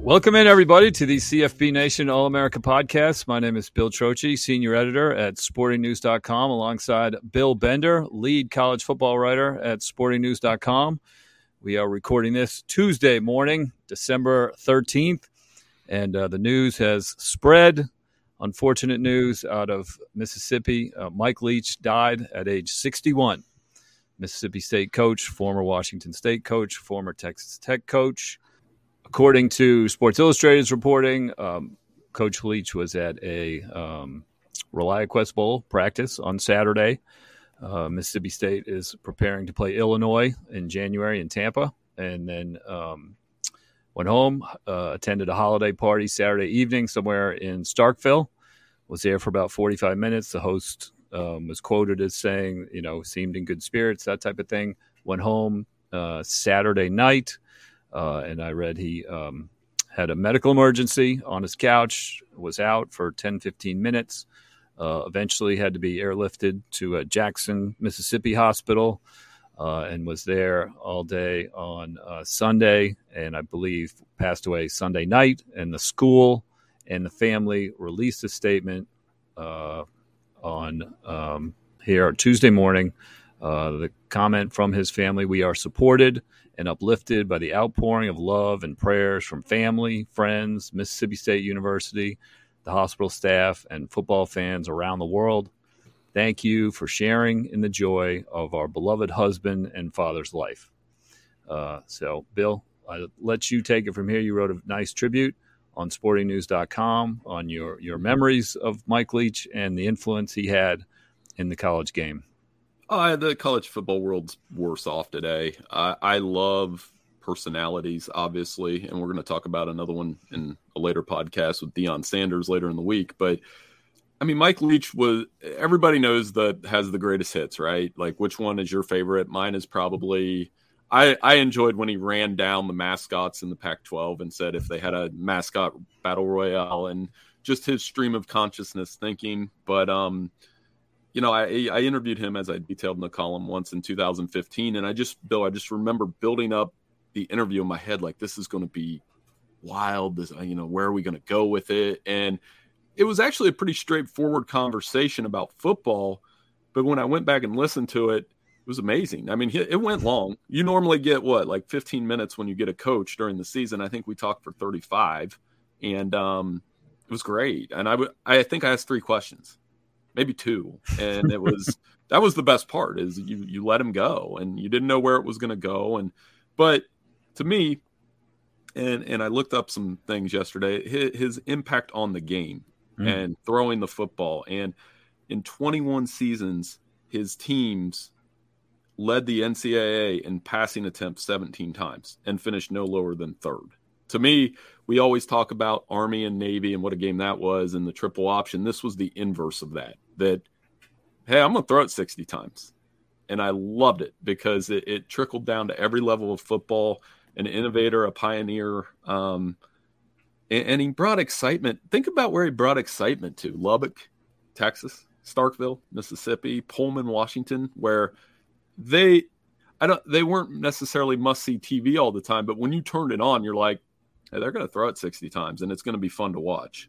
Welcome in, everybody, to the CFB Nation All-America Podcast. My name is Bill Trochi, Senior Editor at SportingNews.com, alongside Bill Bender, Lead College Football Writer at SportingNews.com. We are recording this Tuesday morning, December 13th, and the news has spread. Unfortunate news out of Mississippi. Mike Leach died at age 61. Mississippi State coach, former Washington State coach, former Texas Tech coach. According to Sports Illustrated's reporting, Coach Leach was at a ReliaQuest Bowl practice on Saturday. Mississippi State is preparing to play Illinois in January in Tampa, and then went home, attended a holiday party Saturday evening somewhere in Starkville, was there for about 45 minutes. The host was quoted as saying, you know, seemed in good spirits, that type of thing. Went home Saturday night. And I read he had a medical emergency on his couch, was out for 10, 15 minutes, eventually had to be airlifted to a Jackson, Mississippi hospital, and was there all day on Sunday, and I believe passed away Sunday night. And the school and the family released a statement on here Tuesday morning. The comment from his family: "We are supported and uplifted by the outpouring of love and prayers from family, friends, Mississippi State University, the hospital staff, and football fans around the world. Thank you for sharing in the joy of our beloved husband and father's life." So, Bill, I'll let you take it from here. You wrote a nice tribute on sportingnews.com on your memories of Mike Leach and the influence he had in the college game. The college football world's worse off today. I love personalities, obviously, and we're going to talk about another one in a later podcast with Deion Sanders later in the week. But I mean, Mike Leach was, everybody knows that has the greatest hits, right? Like, which one is your favorite? Mine is probably, I enjoyed when he ran down the mascots in the Pac-12 and said if they had a mascot battle royale, and just his stream of consciousness thinking. But, you know, I interviewed him, as I detailed in the column, once in 2015, and I just remember building up the interview in my head, like, this is going to be wild. This, you know, where are we going to go with it? And it was actually a pretty straightforward conversation about football, but when I went back and listened to it, it was amazing. I mean, it went long. You normally get, what, like 15 minutes when you get a coach during the season. I think we talked for 35, and it was great. And I think I asked 3 questions. Maybe 2. And it was, that was the best part, is you let him go and you didn't know where it was going to go. And, but to me, and I looked up some things yesterday, his impact on the game and throwing the football. And in 21 seasons, his teams led the NCAA in passing attempts 17 times and finished no lower than 3rd. To me, we always talk about Army and Navy and what a game that was and the triple option. This was the inverse of that. That, hey, I'm going to throw it 60 times. And I loved it because it trickled down to every level of football. an innovator, a pioneer, and he brought excitement. Think about where he brought excitement to: Lubbock, Texas; Starkville, Mississippi; Pullman, Washington, where they weren't necessarily must-see TV all the time, but when you turned it on, you're like, hey, they're going to throw it 60 times, and it's going to be fun to watch.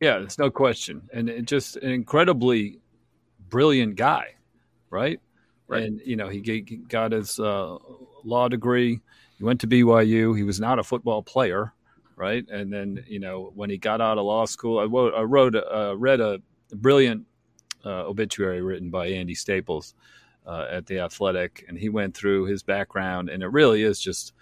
Yeah, it's no question. And it just an incredibly brilliant guy, right? Right. And, you know, he got his law degree. He went to BYU. He was not a football player. Right. And then, you know, when he got out of law school, I read a brilliant obituary written by Andy Staples at The Athletic. And he went through his background. And it really is just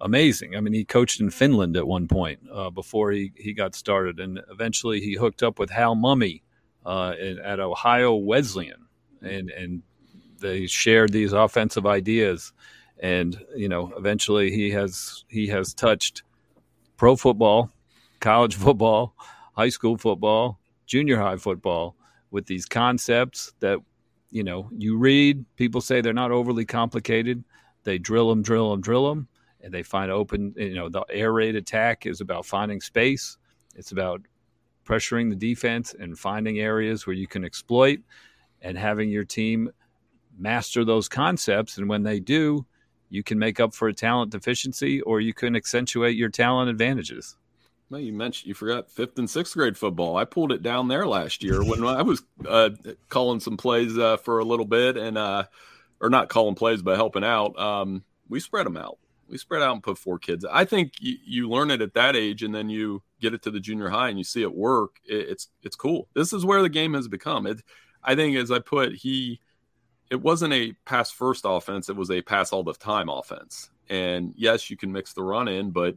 amazing. I mean, he coached in Finland at one point before he got started. And eventually he hooked up with Hal Mumme at Ohio Wesleyan. And they shared these offensive ideas. And, you know, eventually he has touched pro football, college football, high school football, junior high football with these concepts that, you know, you read. People say they're not overly complicated. They drill them, and they find open. You know, the air raid attack is about finding space. It's about pressuring the defense and finding areas where you can exploit and having your team master those concepts. And when they do, you can make up for a talent deficiency, or you can accentuate your talent advantages. No, you forgot 5th and 6th grade football. I pulled it down there last year when I was calling some plays for a little bit, and or not calling plays but helping out. We spread them out. We spread out and put 4 kids. I think you learn it at that age, and then you get it to the junior high and you see it work. It's cool. This is where the game has become. It wasn't a pass-first offense. It was a pass-all-the-time offense. And, yes, you can mix the run in, but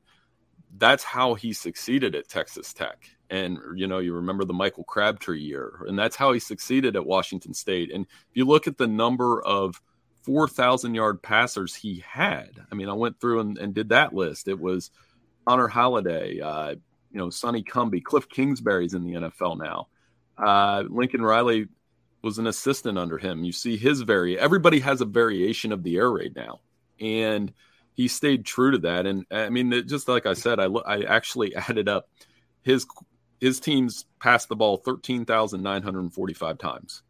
that's how he succeeded at Texas Tech. And, you know, you remember the Michael Crabtree year, and that's how he succeeded at Washington State. And if you look at the number of 4,000-yard passers he had, I mean, I went through and did that list. It was Connor Halladay, you know, Sonny Cumbie, Cliff Kingsbury's in the NFL now. Lincoln Riley was an assistant under him. You see his everybody has a variation of the air raid now. And he stayed true to that. And I mean, just like I said, I actually added up his teams passed the ball 13,945 times.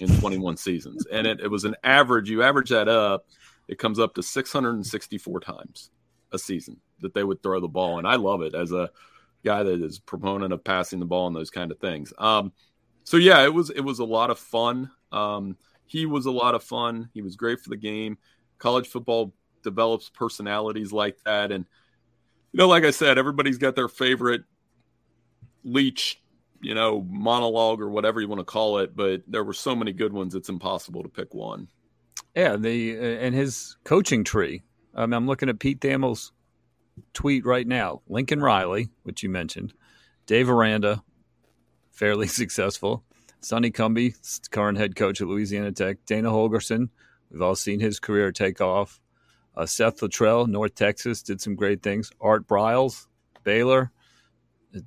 in 21 seasons. And it was an average. You average that up, it comes up to 664 times a season that they would throw the ball. And I love it as a guy that is a proponent of passing the ball and those kind of things. So, yeah, it was a lot of fun. He was a lot of fun. He was great for the game. College football develops personalities like that. And, you know, like I said, everybody's got their favorite Leach, you know, monologue or whatever you want to call it, but there were so many good ones, it's impossible to pick one. Yeah, and his coaching tree. I'm looking at Pete Thamel's tweet right now. Lincoln Riley, which you mentioned, Dave Aranda, fairly successful, Sonny Cumbie, current head coach at Louisiana Tech, Dana Holgerson, we've all seen his career take off, Seth Luttrell, North Texas, did some great things, Art Briles, Baylor,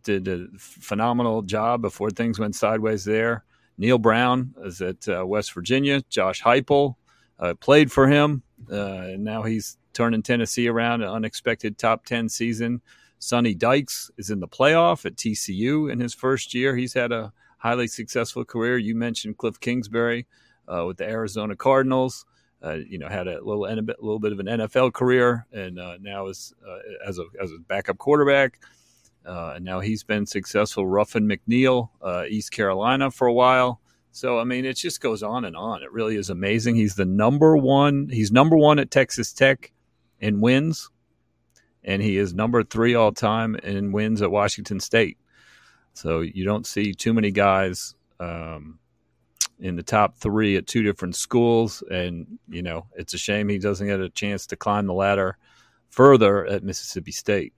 did a phenomenal job before things went sideways there. Neil Brown is at West Virginia. Josh Heupel played for him. And now he's turning Tennessee around, an unexpected top 10 season. Sonny Dykes is in the playoff at TCU in his first year. He's had a highly successful career. You mentioned Cliff Kingsbury with the Arizona Cardinals. You know, had a little bit of an NFL career, and now is as a backup quarterback. Now he's been successful. Ruffin McNeil, East Carolina for a while. So, I mean, it just goes on and on. It really is amazing. He's the number one. He's number one at Texas Tech in wins, and he is number three all time in wins at Washington State. So you don't see too many guys in the top three at two different schools. And, you know, it's a shame he doesn't get a chance to climb the ladder further at Mississippi State.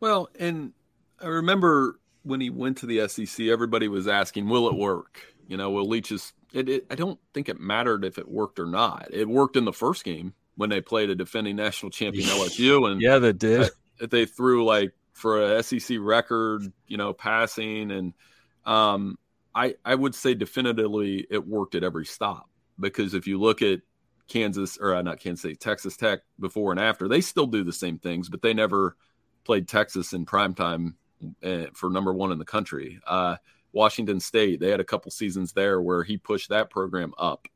Well, and I remember when he went to the SEC, everybody was asking, will it work? You know, will Leach's I don't think it mattered if it worked or not. It worked in the first game when they played a defending national champion LSU. And yeah, that did. They threw like for a SEC record, you know, passing. And I would say definitively it worked at every stop, because if you look at Texas Tech before and after, they still do the same things, but they never played Texas in primetime for number one in the country. Washington State, they had a couple seasons there where he pushed that program up.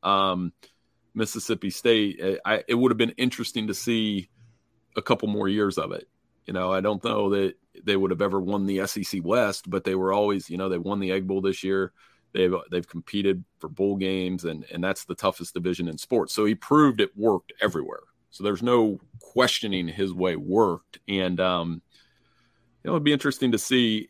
Mississippi State, it would have been interesting to see a couple more years of it. You know, I don't know that they would have ever won the SEC West, but they were always, you know, they won the Egg Bowl this year. They've competed for bowl games, and that's the toughest division in sports. So he proved it worked everywhere. So there's no questioning his way worked. And, you know, it'd be interesting to see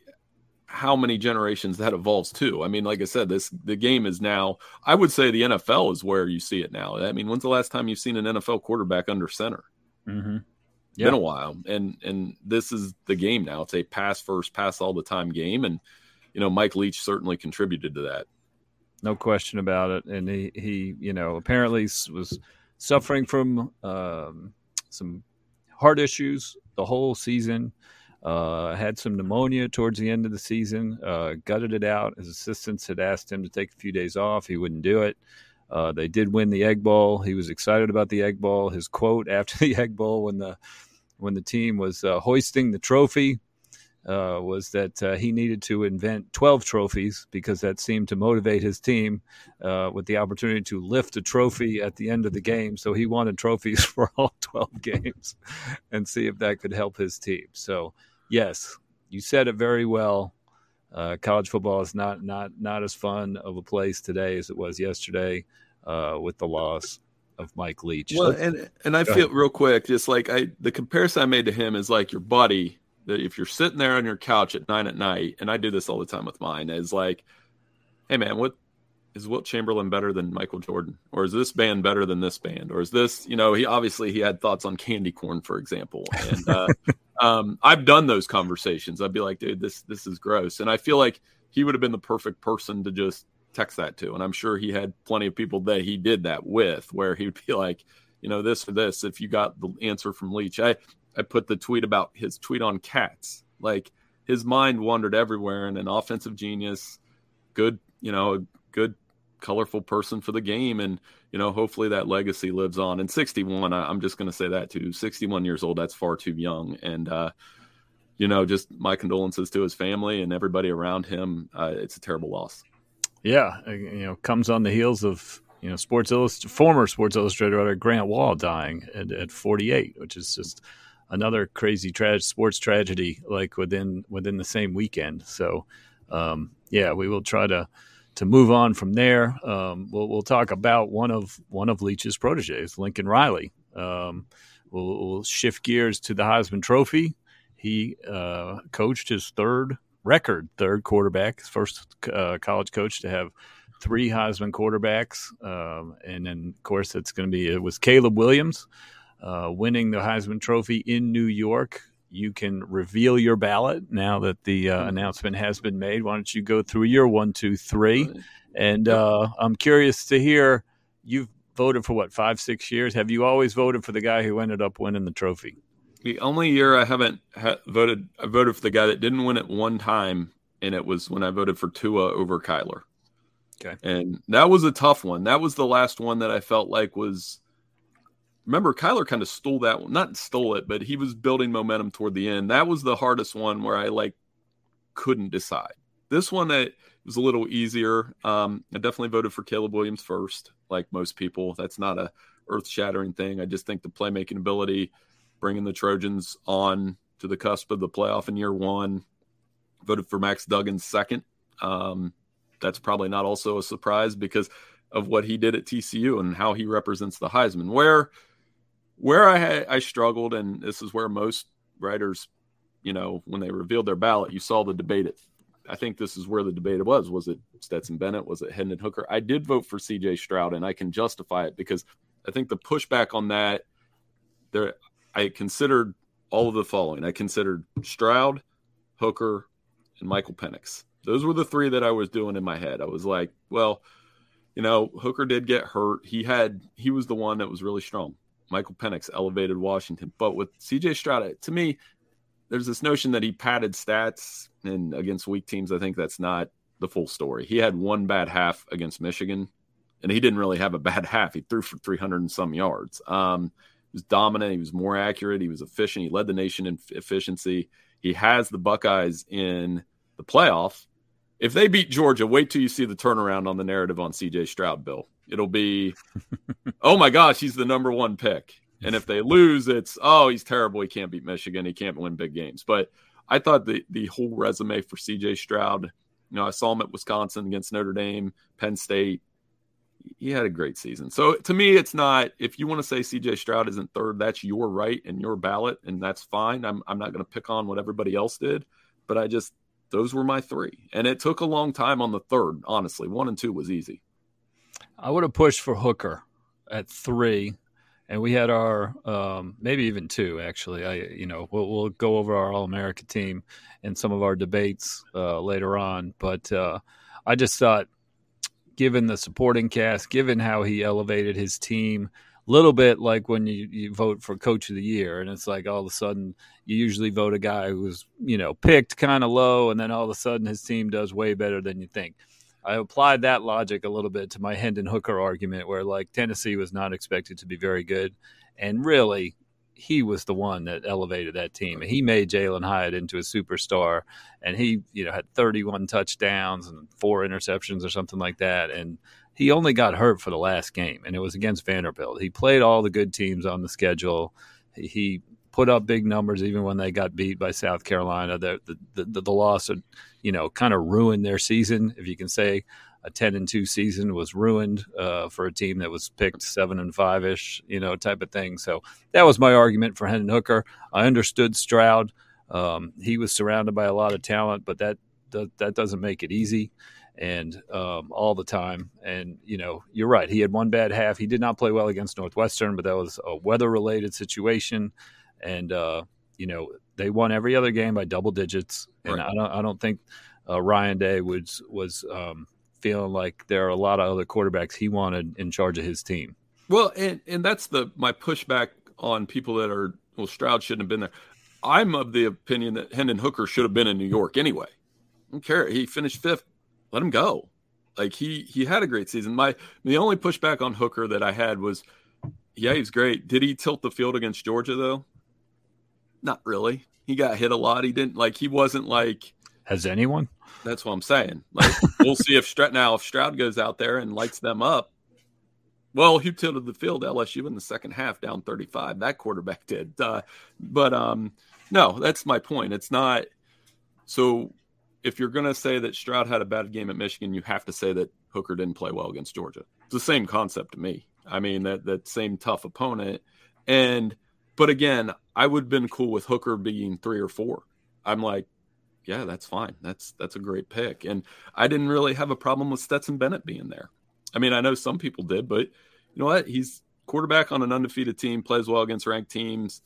how many generations that evolves too. I mean, like I said, the game is now, I would say the NFL is where you see it now. I mean, when's the last time you've seen an NFL quarterback under center? Mm-hmm. Yeah. Been a while. And this is the game now. It's a pass first, pass all the time game. And, you know, Mike Leach certainly contributed to that. No question about it. And he you know, apparently was suffering from some heart issues the whole season, had some pneumonia towards the end of the season, gutted it out. His assistants had asked him to take a few days off. He wouldn't do it. They did win the Egg Bowl. He was excited about the Egg Bowl. His quote after the Egg Bowl when the team was hoisting the trophy was that he needed to invent 12 trophies, because that seemed to motivate his team with the opportunity to lift a trophy at the end of the game. So he wanted trophies for all 12 games and see if that could help his team. So, yes, you said it very well. College football is not as fun of a place today as it was yesterday with the loss of Mike Leach. Well, and I feel real quick, just like the comparison I made to him is like your buddy. That if you're sitting there on your couch at 9 at night, and I do this all the time with mine, is like, hey, man, is Wilt Chamberlain better than Michael Jordan? Or is this band better than this band? Or is this, you know, he had thoughts on candy corn, for example. And I've done those conversations. I'd be like, dude, this is gross. And I feel like he would have been the perfect person to just text that to. And I'm sure he had plenty of people that he did that with, where he would be like, you know, this or this, if you got the answer from Leach. I put the tweet about his tweet on cats. Like, his mind wandered everywhere, and an offensive genius, good, colorful person for the game. And, you know, hopefully that legacy lives on. And 61, I'm just going to say that too. 61 years old, that's far too young. And, you know, just my condolences to his family and everybody around him. It's a terrible loss. Yeah, you know, comes on the heels of, you know, former Sports Illustrated writer Grant Wall dying at 48, which is just another crazy sports tragedy, like within the same weekend. So, yeah, we will try to move on from there. We'll talk about one of Leach's proteges, Lincoln Riley. We'll shift gears to the Heisman Trophy. He coached his third quarterback, first college coach to have three Heisman quarterbacks. And then, of course, it was Caleb Williams winning the Heisman Trophy in New York. You can reveal your ballot now that the announcement has been made. Why don't you go through your 1, 2, 3? And I'm curious to hear, you've voted for what, 5, 6 years? Have you always voted for the guy who ended up winning the trophy? The only year I haven't voted, I voted for the guy that didn't win it one time, and it was when I voted for Tua over Kyler. Okay. And that was a tough one. That was the last one that I felt like was – remember, Kyler kind of stole that one. Not stole it, but he was building momentum toward the end. That was the hardest one where I, like, couldn't decide. This one, it was a little easier. I definitely voted for Caleb Williams first, like most people. That's not a earth-shattering thing. I just think the playmaking ability – bringing the Trojans on to the cusp of the playoff in year one. Voted for Max Duggan second. That's probably not also a surprise because of what he did at TCU and how he represents the Heisman. Where I struggled, and this is where most writers, you know, when they revealed their ballot, you saw the debate. I think this is where the debate was. Was it Stetson Bennett? Was it Hendon Hooker? I did vote for C.J. Stroud, and I can justify it because I think the pushback on that, there – I considered all of the following. I considered Stroud, Hooker, and Michael Penix. Those were the three that I was doing in my head. I was like, well, you know, Hooker did get hurt. He was the one that was really strong. Michael Penix elevated Washington. But with C.J. Stroud, to me, there's this notion that he padded stats, and against weak teams, I think that's not the full story. He had one bad half against Michigan, and he didn't really have a bad half. He threw for 300 and some yards. He was dominant. He was more accurate. He was efficient. He led the nation in efficiency. He has the Buckeyes in the playoff. If they beat Georgia, wait till you see the turnaround on the narrative on C.J. Stroud, Bill. It'll be, oh, my gosh, he's the number one pick. And if they lose, it's, oh, he's terrible. He can't beat Michigan. He can't win big games. But I thought the whole resume for C.J. Stroud, you know, I saw him at Wisconsin against Notre Dame, Penn State. He had a great season. So to me, it's not, if you want to say C.J. Stroud isn't third, that's your right and your ballot, and that's fine. I'm not going to pick on what everybody else did, but I just, those were my three. And it took a long time on the third, honestly. 1 and 2 was easy. I would have pushed for Hooker at 3, and we had our, maybe even 2, actually. We'll go over our All-America team and some of our debates later on, but I just thought, given the supporting cast, given how he elevated his team, a little bit like when you vote for Coach of the Year, and it's like all of a sudden you usually vote a guy who was, you know, picked kind of low, and then all of a sudden his team does way better than you think. I applied that logic a little bit to my Hendon Hooker argument where, like, Tennessee was not expected to be very good, and really he was the one that elevated that team. He made Jalen Hyatt into a superstar, and he, you know, had 31 touchdowns and 4 interceptions or something like that. And he only got hurt for the last game, and it was against Vanderbilt. He played all the good teams on the schedule. He put up big numbers even when they got beat by South Carolina. The loss, you know, kind of ruined their season, if you can say. A 10-2 season was ruined for a team that was picked 7-5-ish, you know, type of thing. So that was my argument for Hendon Hooker. I understood Stroud. He was surrounded by a lot of talent, but that doesn't make it easy and all the time. And, you know, you're right. He had one bad half. He did not play well against Northwestern, but that was a weather-related situation. And, you know, they won every other game by double digits. And right. I don't think Ryan Day was feeling like there are a lot of other quarterbacks he wanted in charge of his team. Well, and that's my pushback on people that are, well, Stroud shouldn't have been there. I'm of the opinion that Hendon Hooker should have been in New York anyway. I don't care. He finished 5th. Let him go. Like, he had a great season. The only pushback on Hooker that I had was, yeah, he's great. Did he tilt the field against Georgia, though? Not really. He got hit a lot. He didn't, like, he wasn't like – Has anyone? That's what I'm saying. Like, we'll see if Stroud goes out there and lights them up. Well, who tilted the field? LSU in the second half, down 35. That quarterback did. No, that's my point. It's not. So if you're going to say that Stroud had a bad game at Michigan, you have to say that Hooker didn't play well against Georgia. It's the same concept to me. I mean, that same tough opponent. But again, I would have been cool with Hooker being 3 or 4. I'm like, yeah, that's fine. That's a great pick. And I didn't really have a problem with Stetson Bennett being there. I mean, I know some people did, but you know what? He's quarterback on an undefeated team, plays well against ranked teams.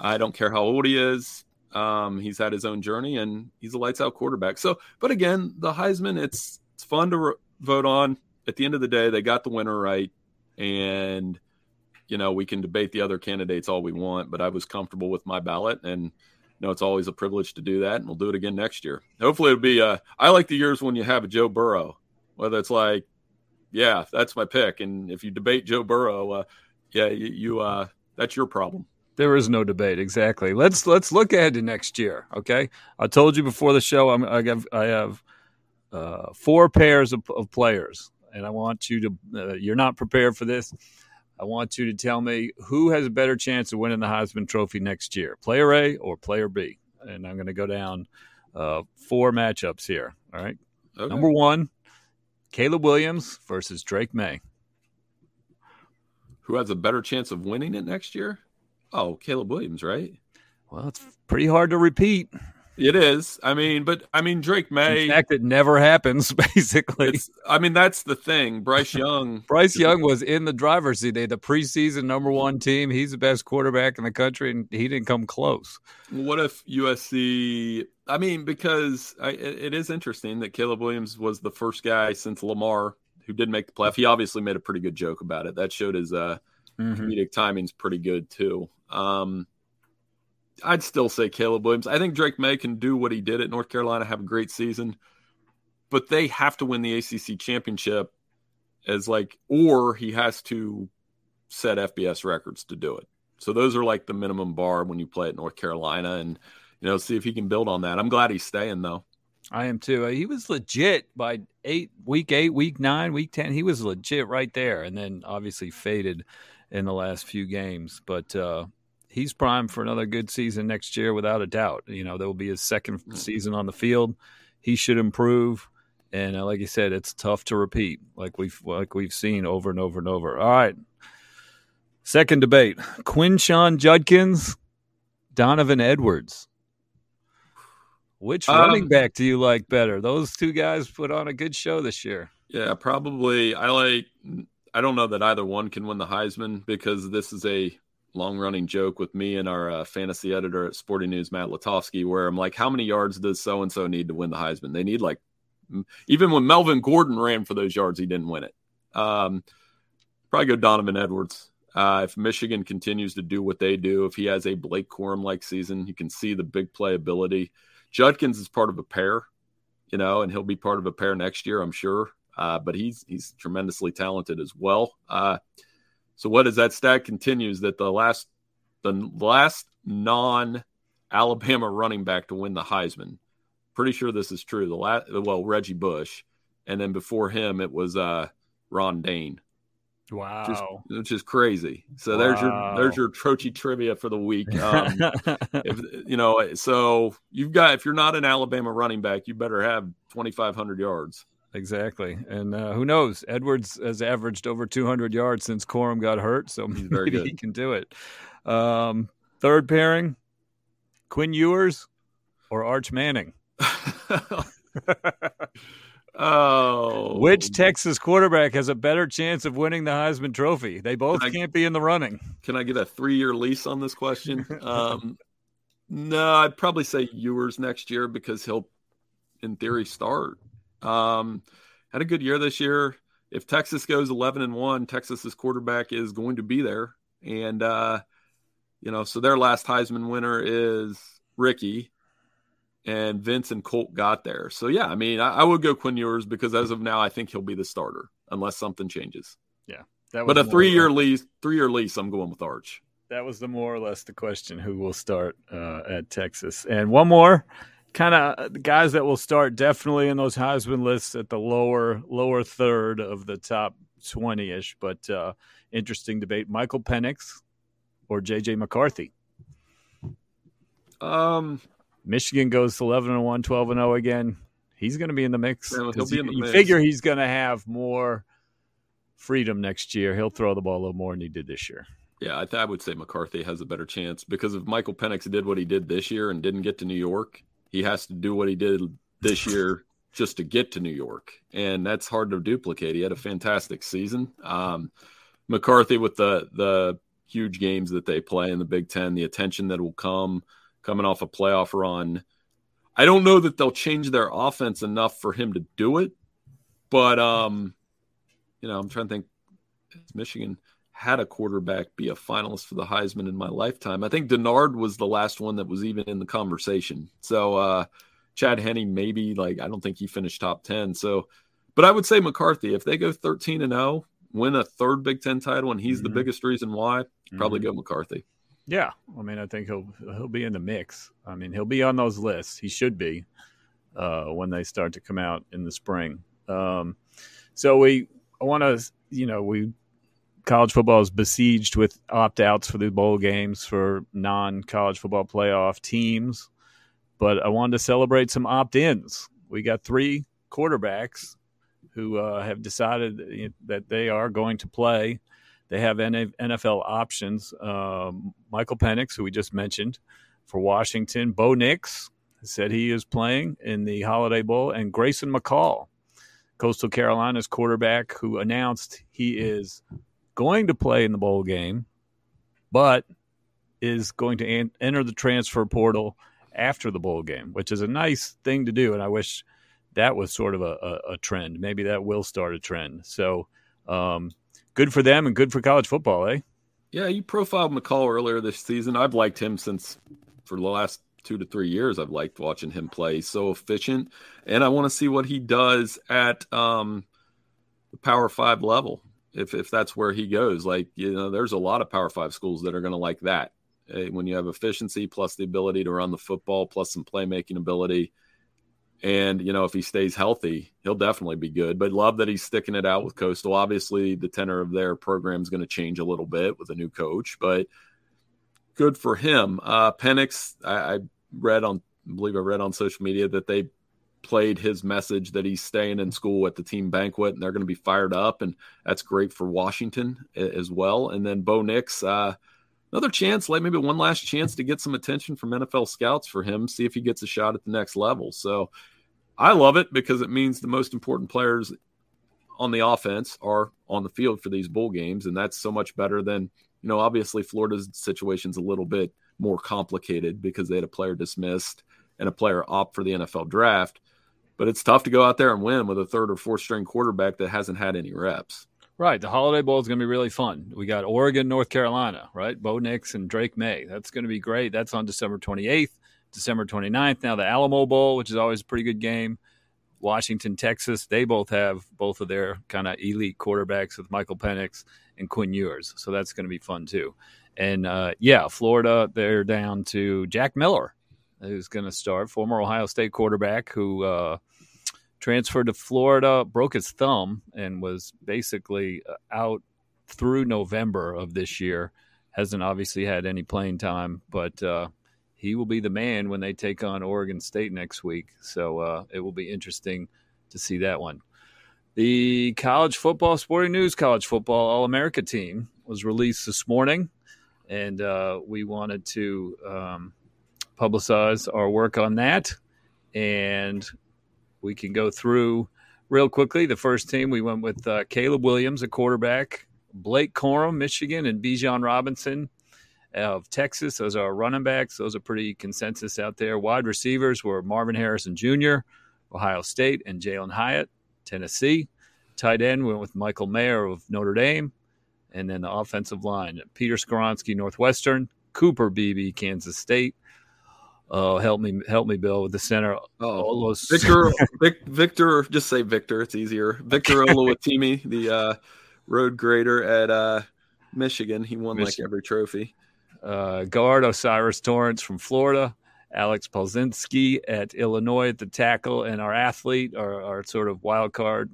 I don't care how old he is. He's had his own journey, and he's a lights-out quarterback. So, but again, the Heisman, it's fun to vote on. At the end of the day, they got the winner right, and you know, we can debate the other candidates all we want, but I was comfortable with my ballot, and you know, it's always a privilege to do that, and we'll do it again next year. Hopefully it'll be I like the years when you have a Joe Burrow, whether it's like, yeah, that's my pick, and if you debate Joe Burrow, you that's your problem. There is no debate. Exactly. Let's look ahead to next year. Okay. I told you before the show, I have 4 pairs of players, and I want you to, you're not prepared for this. I want you to tell me who has a better chance of winning the Heisman Trophy next year, player A or player B. And I'm going to go down 4 matchups here. All right. Okay. Number 1, Caleb Williams versus Drake May. Who has a better chance of winning it next year? Oh, Caleb Williams, right? Well, it's pretty hard to repeat. It is. I mean, Drake May. In fact, it never happens, basically. I mean, that's the thing. Bryce Young was in the driver's seat. They had the preseason number 1 team. He's the best quarterback in the country, and he didn't come close. What if USC – I mean, because it is interesting that Caleb Williams was the first guy since Lamar who did make the playoff. He obviously made a pretty good joke about it. That showed his comedic timing's pretty good, too. I'd still say Caleb Williams. I think Drake May can do what he did at North Carolina, have a great season, but they have to win the ACC championship or he has to set FBS records to do it. So those are like the minimum bar when you play at North Carolina, and, you know, see if he can build on that. I'm glad he's staying, though. I am too. He was legit by week 8, week 9, week 10. He was legit right there, and then obviously faded in the last few games. But he's primed for another good season next year, without a doubt. You know, that will be his second season on the field. He should improve. And like you said, it's tough to repeat, like we've seen over and over and over. All right, second debate: Quinshon Judkins, Donovan Edwards. Which running back do you like better? Those two guys put on a good show this year. Yeah, probably. I don't know that either one can win the Heisman, because this is a long-running joke with me and our fantasy editor at Sporting News, Matt Latovsky, where I'm like, how many yards does so-and-so need to win the Heisman? They need even when Melvin Gordon ran for those yards, he didn't win it. Probably go Donovan Edwards. If Michigan continues to do what they do, if he has a Blake Corum-like season, you can see the big playability. Judkins is part of a pair, you know, and he'll be part of a pair next year, I'm sure. But he's tremendously talented as well. So what is that stat continues that the last non-Alabama running back to win the Heisman? Pretty sure this is true. Reggie Bush, and then before him it was Ron Dane. Wow, which is crazy. So there's your Trochi trivia for the week. So if you're not an Alabama running back, you better have 2,500 yards. Exactly, and who knows? Edwards has averaged over 200 yards since Corum got hurt, so maybe he can do it. Third pairing: Quinn Ewers or Arch Manning. Oh, which Texas quarterback has a better chance of winning the Heisman Trophy? They both can't be in the running. Can I get a 3-year lease on this question? No, I'd probably say Ewers next year, because he'll, in theory, start. Had a good year this year. If Texas goes 11-1, Texas's quarterback is going to be there, and so their last Heisman winner is Ricky. And Vince and Colt got there. So, yeah, I mean, I would go Quinn Ewers, because as of now, I think he'll be the starter unless something changes. Yeah. But a three-year lease, I'm going with Arch. That was the more or less the question, who will start at Texas. And one more, kind of guys that will start definitely in those Heisman lists at the lower third of the top 20-ish. But interesting debate. Michael Penix or J.J. McCarthy? Michigan goes 11-1, 12-0 again. He's going to be in the mix. Man, he'll be in the mix. You figure he's going to have more freedom next year. He'll throw the ball a little more than he did this year. Yeah, I would say McCarthy has a better chance because if Michael Penix did what he did this year and didn't get to New York, he has to do what he did this year just to get to New York, and that's hard to duplicate. He had a fantastic season. McCarthy with the huge games that they play in the Big Ten, the attention that will come coming off a playoff run. I don't know that they'll change their offense enough for him to do it, but I'm trying to think. Michigan had a quarterback be a finalist for the Heisman in my lifetime. I think Denard was the last one that was even in the conversation. So Chad Henne, maybe, I don't think he finished top 10. So, but I would say McCarthy, if they go 13-0, win a third Big Ten title, and he's the biggest reason why, probably go McCarthy. Yeah, I think he'll be in the mix. He'll be on those lists. He should be when they start to come out in the spring. College football is besieged with opt-outs for the bowl games for non-college football playoff teams, but I wanted to celebrate some opt-ins. We got three quarterbacks who have decided that they are going to play. They have NFL options. Michael Penix, who we just mentioned, for Washington. Bo Nix said he is playing in the Holiday Bowl. And Grayson McCall, Coastal Carolina's quarterback, who announced he is going to play in the bowl game, but is going to enter the transfer portal after the bowl game, which is a nice thing to do. And I wish that was sort of a trend. Maybe that will start a trend. So, good for them and good for college football, eh? Yeah, you profiled McCall earlier this season. I've liked him for the last 2 to 3 years. I've liked watching him play. He's so efficient. And I want to see what he does at the Power 5 level, if that's where he goes. There's a lot of Power 5 schools that are going to like that. When you have efficiency plus the ability to run the football plus some playmaking ability. And, if he stays healthy, he'll definitely be good. But love that he's sticking it out with Coastal. Obviously, the tenor of their program is going to change a little bit with a new coach, but good for him. Penix, I believe I read on social media that they played his message that he's staying in school at the team banquet, and they're going to be fired up, and that's great for Washington as well. And then Bo Nix, another chance, maybe one last chance to get some attention from NFL scouts for him, see if he gets a shot at the next level. So I love it because it means the most important players on the offense are on the field for these bowl games, and that's so much better than, obviously Florida's situation's a little bit more complicated because they had a player dismissed and a player opt for the NFL draft. But it's tough to go out there and win with a third or fourth string quarterback that hasn't had any reps. Right. The Holiday Bowl is going to be really fun. We got Oregon, North Carolina, right? Bo Nix and Drake May. That's going to be great. That's on December 28th, December 29th. Now the Alamo Bowl, which is always a pretty good game. Washington, Texas, they both have both of their kind of elite quarterbacks with Michael Penix and Quinn Ewers. So that's going to be fun too. And, Florida, they're down to Jack Miller, who's going to start, former Ohio State quarterback who transferred to Florida, broke his thumb, and was basically out through November of this year. Hasn't obviously had any playing time, but he will be the man when they take on Oregon State next week. So it will be interesting to see that one. The college football, Sporting News college football All-America team was released this morning, and we wanted to publicize our work on that. And we can go through real quickly. The first team, we went with Caleb Williams, a quarterback, Blake Corum, Michigan, and Bijan Robinson of Texas. Those are our running backs. Those are pretty consensus out there. Wide receivers were Marvin Harrison Jr., Ohio State, and Jalen Hyatt, Tennessee. Tight end, we went with Michael Mayer of Notre Dame. And then the offensive line, Peter Skoronski, Northwestern, Cooper Beebe, Kansas State. Oh, help me, Bill, with the center. Victor, just say Victor. It's easier. Victor Oluwatimi, the road grader at Michigan. He won Michigan. Every trophy. Guard Osiris Torrance from Florida, Alex Polzinski at Illinois at the tackle, and our athlete, our sort of wild card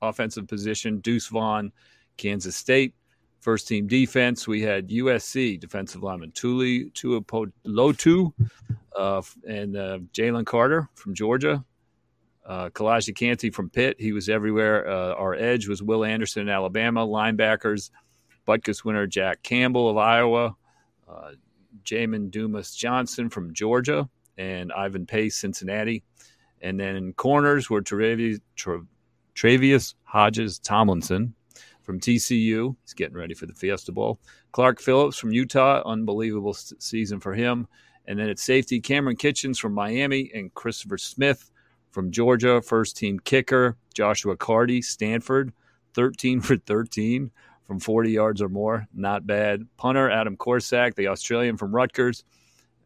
offensive position, Deuce Vaughn, Kansas State. First team defense, we had USC defensive lineman Tuilotu and Jalen Carter from Georgia. Kalaji Kanti from Pitt, he was everywhere. Our edge was Will Anderson in Alabama. Linebackers, Butkus winner Jack Campbell of Iowa, Jamin Dumas-Johnson from Georgia, and Ivan Pace, Cincinnati. And then in corners were Travius Hodges-Tomlinson from TCU. He's getting ready for the Fiesta Bowl. Clark Phillips from Utah, unbelievable season for him. And then at safety, Cameron Kitchens from Miami and Christopher Smith from Georgia. First-team kicker, Joshua Carty, Stanford, 13 for 13 from 40 yards or more. Not bad. Punter, Adam Corsack, the Australian from Rutgers.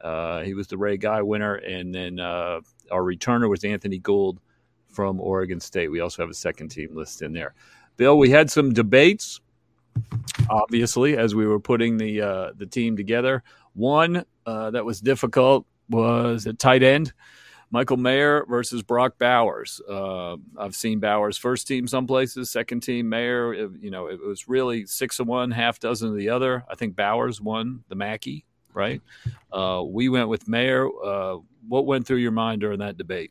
He was the Ray Guy winner. And then our returner was Anthony Gould from Oregon State. We also have a second-team list in there. Bill, we had some debates, obviously, as we were putting the team together. One that was difficult was at tight end, Michael Mayer versus Brock Bowers. I've seen Bowers first team some places, second team Mayer. It was really 6 of one, half dozen of the other. I think Bowers won the Mackey, right? We went with Mayer. What went through your mind during that debate?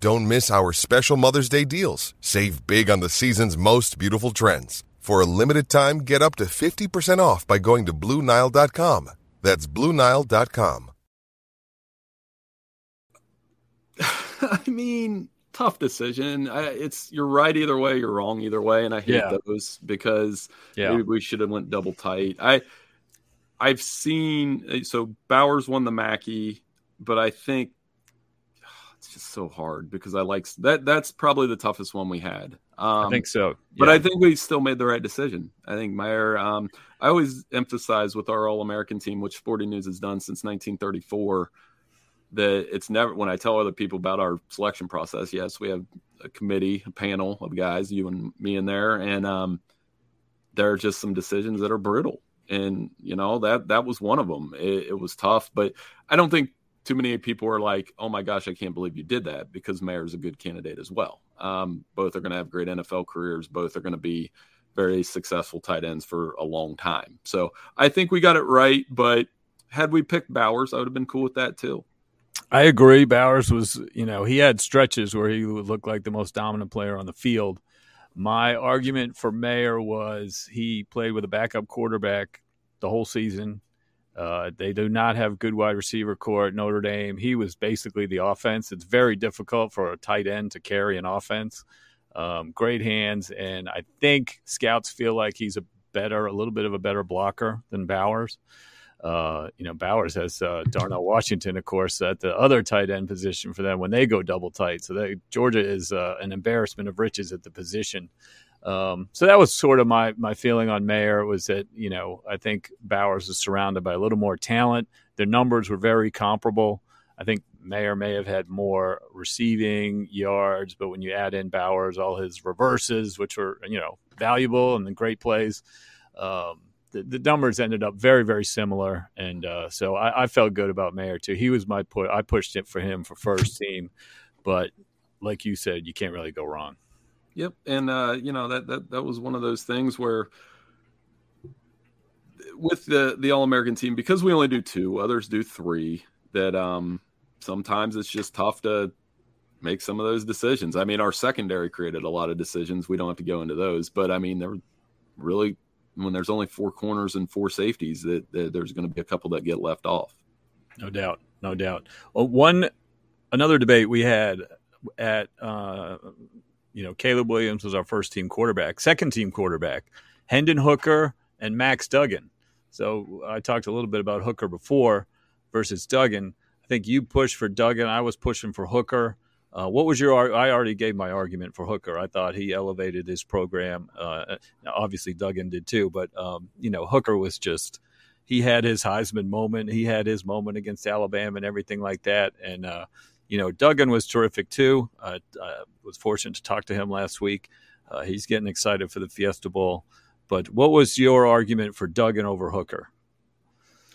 Don't miss our special Mother's Day deals. Save big on the season's most beautiful trends. For a limited time, get up to 50% off by going to BlueNile.com. That's BlueNile.com. I mean... tough decision. You're right either way, you're wrong either way, and I hate those because maybe we should have went double tight. I've seen, so Bowers won the Mackey, but I think it's just so hard because I like that. That's probably the toughest one we had. I think so, yeah. But I think we still made the right decision. I think Meyer. I always emphasize with our All-American team, which Sporting News has done since 1934. That it's never, when I tell other people about our selection process, yes, we have a committee, a panel of guys, you and me in there, and there are just some decisions that are brutal. And, that was one of them. It was tough, but I don't think too many people are like, oh my gosh, I can't believe you did that, because Mayer's a good candidate as well. Both are going to have great NFL careers. Both are going to be very successful tight ends for a long time. So I think we got it right, but had we picked Bowers, I would have been cool with that too. I agree. Bowers was, he had stretches where he would look like the most dominant player on the field. My argument for Mayer was he played with a backup quarterback the whole season. They do not have good wide receiver core at Notre Dame. He was basically the offense. It's very difficult for a tight end to carry an offense. Great hands, and I think scouts feel like he's a little bit of a better blocker than Bowers. Bowers has Darnell Washington, of course, at the other tight end position for them when they go double tight. So Georgia is an embarrassment of riches at the position. So that was sort of my feeling on Mayer, was that, I think Bowers is surrounded by a little more talent. Their numbers were very comparable. I think Mayer may have had more receiving yards, but when you add in Bowers, all his reverses, which were, valuable and the great plays, the numbers ended up very, very similar, and so I felt good about Mayer too. He was my put. I pushed it for him for first team, but like you said, you can't really go wrong. Yep, and that was one of those things where with the All-American team, because we only do 2, others do 3. That sometimes it's just tough to make some of those decisions. I mean, our secondary created a lot of decisions. We don't have to go into those, but I mean there were really, when there's only four corners and four safeties, that there's going to be a couple that get left off. No doubt. No doubt. Well, another debate we had at, Caleb Williams was our first team quarterback, second team quarterback, Hendon Hooker and Max Duggan. So I talked a little bit about Hooker before versus Duggan. I think you pushed for Duggan. I was pushing for Hooker. What was your? I already gave my argument for Hooker. I thought he elevated his program. Obviously, Duggan did too. But Hooker was just—he had his Heisman moment. He had his moment against Alabama and everything like that. And Duggan was terrific too. I was fortunate to talk to him last week. He's getting excited for the Fiesta Bowl. But what was your argument for Duggan over Hooker?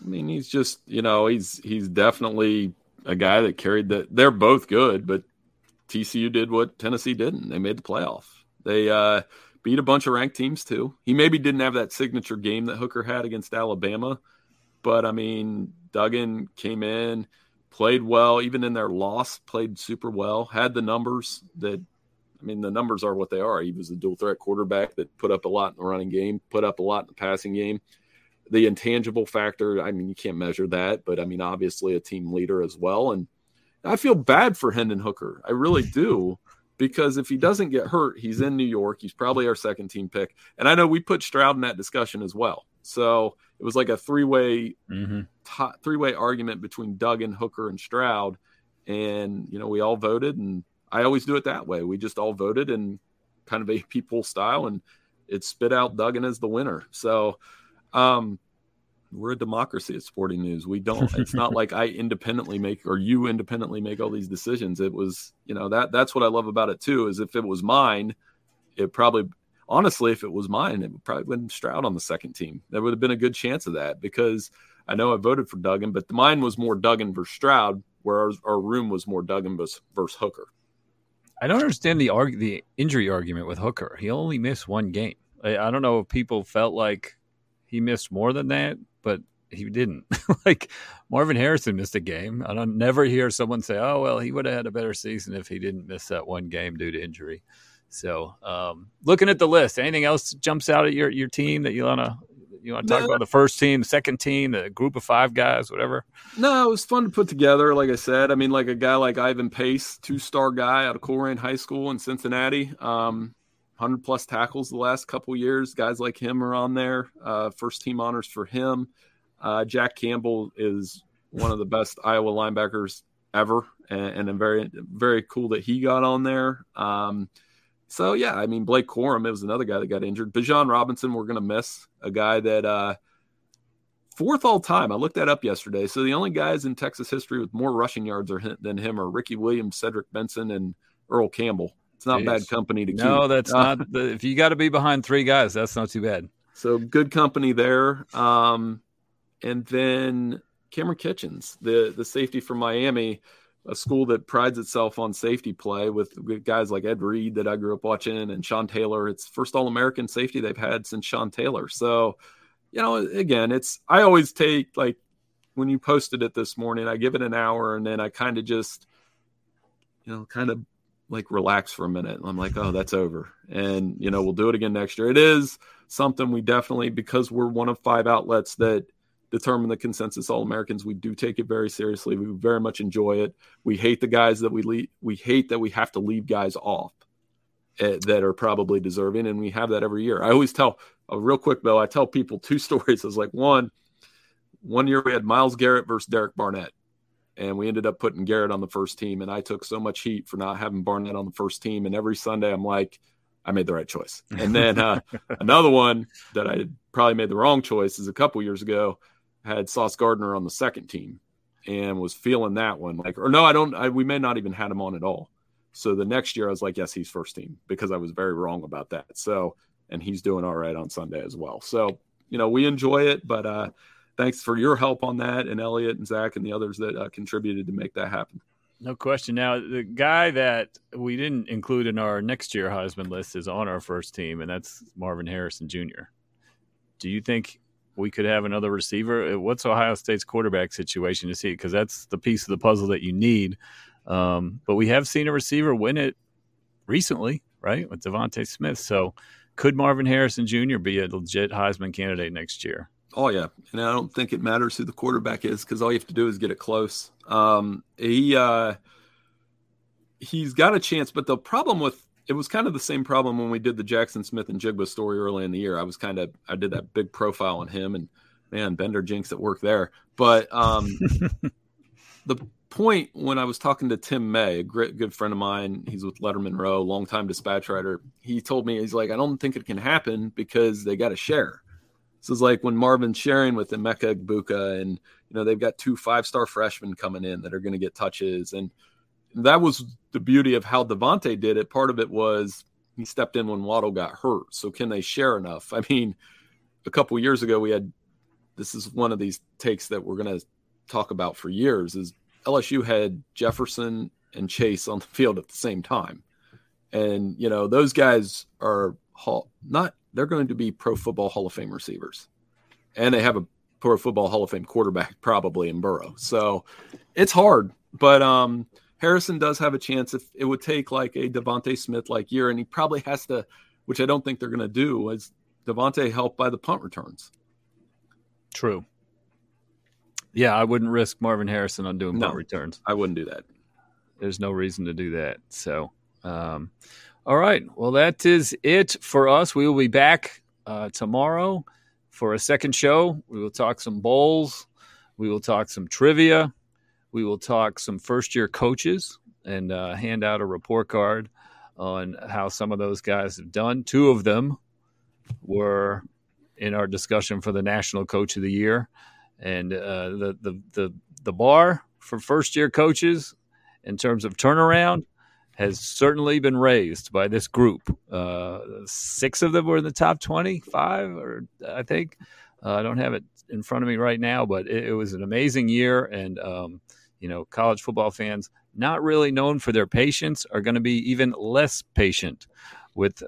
I mean, he's just—he's definitely a guy that carried the. They're both good, but TCU did what Tennessee didn't. They made the playoff. They beat a bunch of ranked teams, too. He maybe didn't have that signature game that Hooker had against Alabama. But, I mean, Duggan came in, played well. Even in their loss, played super well. Had the numbers that – I mean, the numbers are what they are. He was a dual-threat quarterback that put up a lot in the running game, put up a lot in the passing game. The intangible factor, I mean, you can't measure that. But, I mean, obviously a team leader as well. And I feel bad for Hendon Hooker. I really do, because if he doesn't get hurt, he's in New York. He's probably our second team pick. And I know we put Stroud in that discussion as well. So it was like a three-way argument between Duggan, Hooker, and Stroud. And, we all voted. And I always do it that way. We just all voted in kind of a people style. And it spit out Duggan as the winner. So, we're a democracy at Sporting News. We don't. It's not like I independently make or you independently make all these decisions. It was, that's what I love about it too. Is if it was mine, it probably wouldn't Stroud on the second team. There would have been a good chance of that because I know I voted for Duggan, but mine was more Duggan versus Stroud, where our room was more Duggan versus Hooker. I don't understand the injury argument with Hooker. He only missed one game. I don't know if people felt like he missed more than that. But he didn't. Like Marvin Harrison missed a game. I don't never hear someone say, "Oh well, he would have had a better season if he didn't miss that one game due to injury." So, looking at the list, anything else jumps out at your team that you want to talk about? The first team, the second team, the group of five guys, whatever. No, it was fun to put together. Like I said, I mean, like a guy like Ivan Pace, 2-star guy out of Colerain High School in Cincinnati. 100-plus tackles the last couple years. Guys like him are on there. First-team honors for him. Jack Campbell is one of the best Iowa linebackers ever, and I'm very, very cool that he got on there. Blake Corum, it was another guy that got injured. Bijan Robinson, we're going to miss. A guy that fourth all-time. I looked that up yesterday. So the only guys in Texas history with more rushing yards than him are Ricky Williams, Cedric Benson, and Earl Campbell. It's not bad company to keep. No, that's not. If you got to be behind three guys, that's not too bad. So good company there. And then Cameron Kitchens, the safety from Miami, a school that prides itself on safety play with guys like Ed Reed that I grew up watching and Sean Taylor. It's first All-American safety they've had since Sean Taylor. So, again, I always take, like, when you posted it this morning, I give it an hour and then I kind of just, kind of, like, relax for a minute. I'm like, oh, that's over. And, we'll do it again next year. It is something we definitely, because we're one of five outlets that determine the consensus All-Americans, we do take it very seriously. We very much enjoy it. We hate the guys that we leave. We hate that we have to leave guys off that are probably deserving. And we have that every year. I always tell real quick, Bill, I tell people two stories. I was like, one year we had Myles Garrett versus Derek Barnett. And we ended up putting Garrett on the first team. And I took so much heat for not having Barnett on the first team. And every Sunday I'm like, I made the right choice. And then another one that I probably made the wrong choice is a couple years ago, I had Sauce Gardner on the second team and was feeling that one. Like, or no, I don't, we may not even had him on at all. So the next year I was like, yes, he's first team because I was very wrong about that. So, and he's doing all right on Sunday as well. So, we enjoy it, but, thanks for your help on that, and Elliot and Zach and the others that contributed to make that happen. No question. Now, the guy that we didn't include in our next year Heisman list is on our first team, and that's Marvin Harrison Jr. Do you think we could have another receiver? What's Ohio State's quarterback situation to see? Because that's the piece of the puzzle that you need. But we have seen a receiver win it recently, right, with Devontae Smith. So Could Marvin Harrison Jr. be a legit Heisman candidate next year? Oh, yeah. And I don't think it matters who the quarterback is, because all you have to do is get it close. He's got a chance, but the problem with it was kind of the same problem when we did the Jackson Smith and Jigba story early in the year. I did that big profile on him, and man, Bender jinx at work there. But the point when I was talking to Tim May, a great good friend of mine, he's with Letterman Row, longtime dispatch writer. He told me, he's like, I don't think it can happen because they got to share. So it's like when Marvin's sharing with Emeka Egbuka, and you know they've got 2 5-star freshmen coming in that are going to get touches. And that was the beauty of how Devontae did it. Part of it was he stepped in when Waddle got hurt. So can they share enough? I mean, a couple of years ago we had, this is one of these takes that we're going to talk about for years, is LSU had Jefferson and Chase on the field at the same time. And, you know, those guys are they're going to be Pro Football Hall of Fame receivers. And they have a Pro Football Hall of Fame quarterback probably in Burrow. So it's hard, but, Harrison does have a chance. If it would take like a Devontae Smith-like year, and he probably has to, which I don't think they're going to do, is Devontae helped by the punt returns. True. Yeah, I wouldn't risk Marvin Harrison on doing punt returns. I wouldn't do that. There's no reason to do that. So, all right. Well, that is it for us. We will be back tomorrow for a second show. We will talk some bowls. We will talk some trivia. We will talk some first-year coaches and hand out a report card on how some of those guys have done. Two of them were in our discussion for the National Coach of the Year, and the bar for first-year coaches in terms of turnaround has certainly been raised by this group. 6 of them were in the top 25, or I think. I don't have it in front of me right now, but it was an amazing year, and you know, college football fans, not really known for their patience, are going to be even less patient with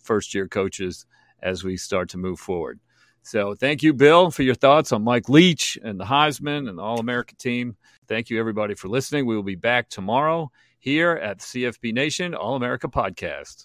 first-year coaches as we start to move forward. So thank you, Bill, for your thoughts on Mike Leach and the Heisman and the All-America team. Thank you, everybody, for listening. We will be back tomorrow here at CFB Nation All-America Podcast.